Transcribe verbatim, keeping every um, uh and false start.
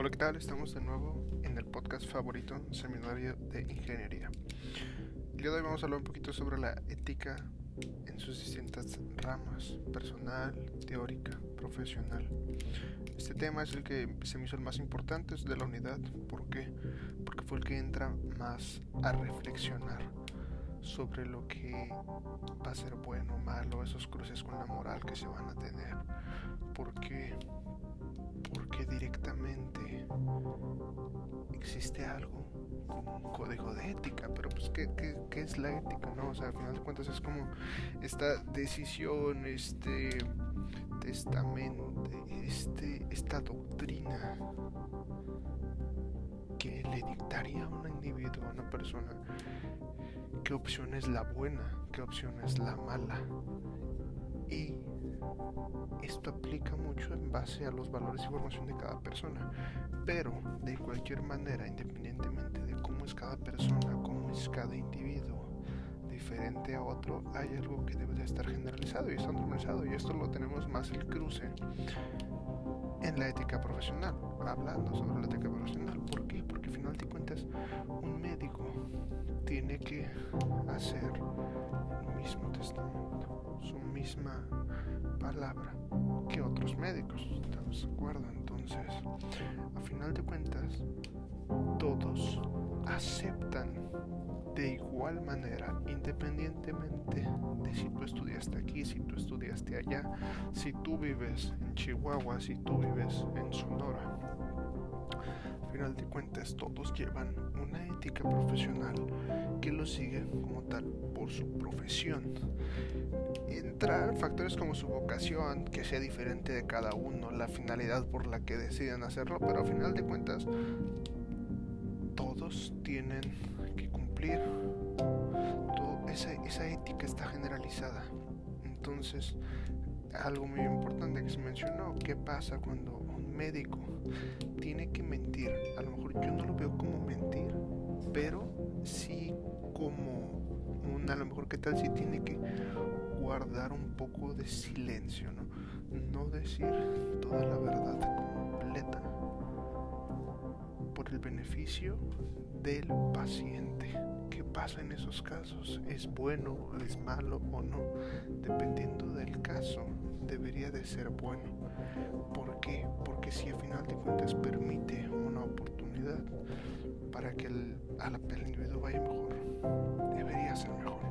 Hola, ¿qué tal? Estamos de nuevo en el podcast favorito, Seminario de Ingeniería. El día de hoy vamos a hablar un poquito sobre la ética en sus distintas ramas, personal, teórica, profesional. Este tema es el que se me hizo el más importante de la unidad. ¿Por qué? Porque fue el que entra más a reflexionar sobre lo que va a ser bueno o malo, esos cruces con la moral que se van a tener. ¿Por qué? Porque directamente existe algo como un código de ética, pero pues ¿qué, qué, qué es la ética? ¿No? O sea, al final de cuentas es como esta decisión, este testamento, este, esta doctrina que le dictaría a un individuo, a una persona, qué opción es la buena, qué opción es la mala. Y esto aplica mucho en base a los valores y formación de cada persona, pero de cualquier manera, independientemente de cómo es cada persona, cómo es cada individuo diferente a otro, hay algo que debe de estar generalizado y está normalizado, y esto lo tenemos más el cruce en la ética profesional, hablando sobre la ética profesional. ¿Por qué? Porque al final de cuentas un médico tiene que hacer el mismo testamento, su misma palabra que otros médicos, ¿estamos de acuerdo? Entonces, a final de cuentas, todos aceptan de igual manera, independientemente de si tú estudiaste aquí, si tú estudiaste allá, si tú vives en Chihuahua, si tú vives en Sonora. Al final de cuentas, todos llevan una ética profesional que los sigue como tal por su profesión. Entrar factores como su vocación, que sea diferente de cada uno, la finalidad por la que deciden hacerlo, pero al final de cuentas, todos tienen que cumplir. Todo, esa, esa ética está generalizada. Entonces, algo muy importante que se mencionó, ¿qué pasa cuando un médico tiene que mentir? A lo mejor yo no lo veo como mentir, pero sí como un, a lo mejor qué tal si tiene que guardar un poco de silencio, ¿no? No decir toda la verdad completa por el beneficio del paciente. ¿Qué pasa en esos casos? ¿Es bueno, es malo o no? Dependiendo del caso, debería de ser bueno. ¿Por qué? Porque si al final de cuentas permite una oportunidad para que el, al, el individuo vaya mejor, debería ser mejor.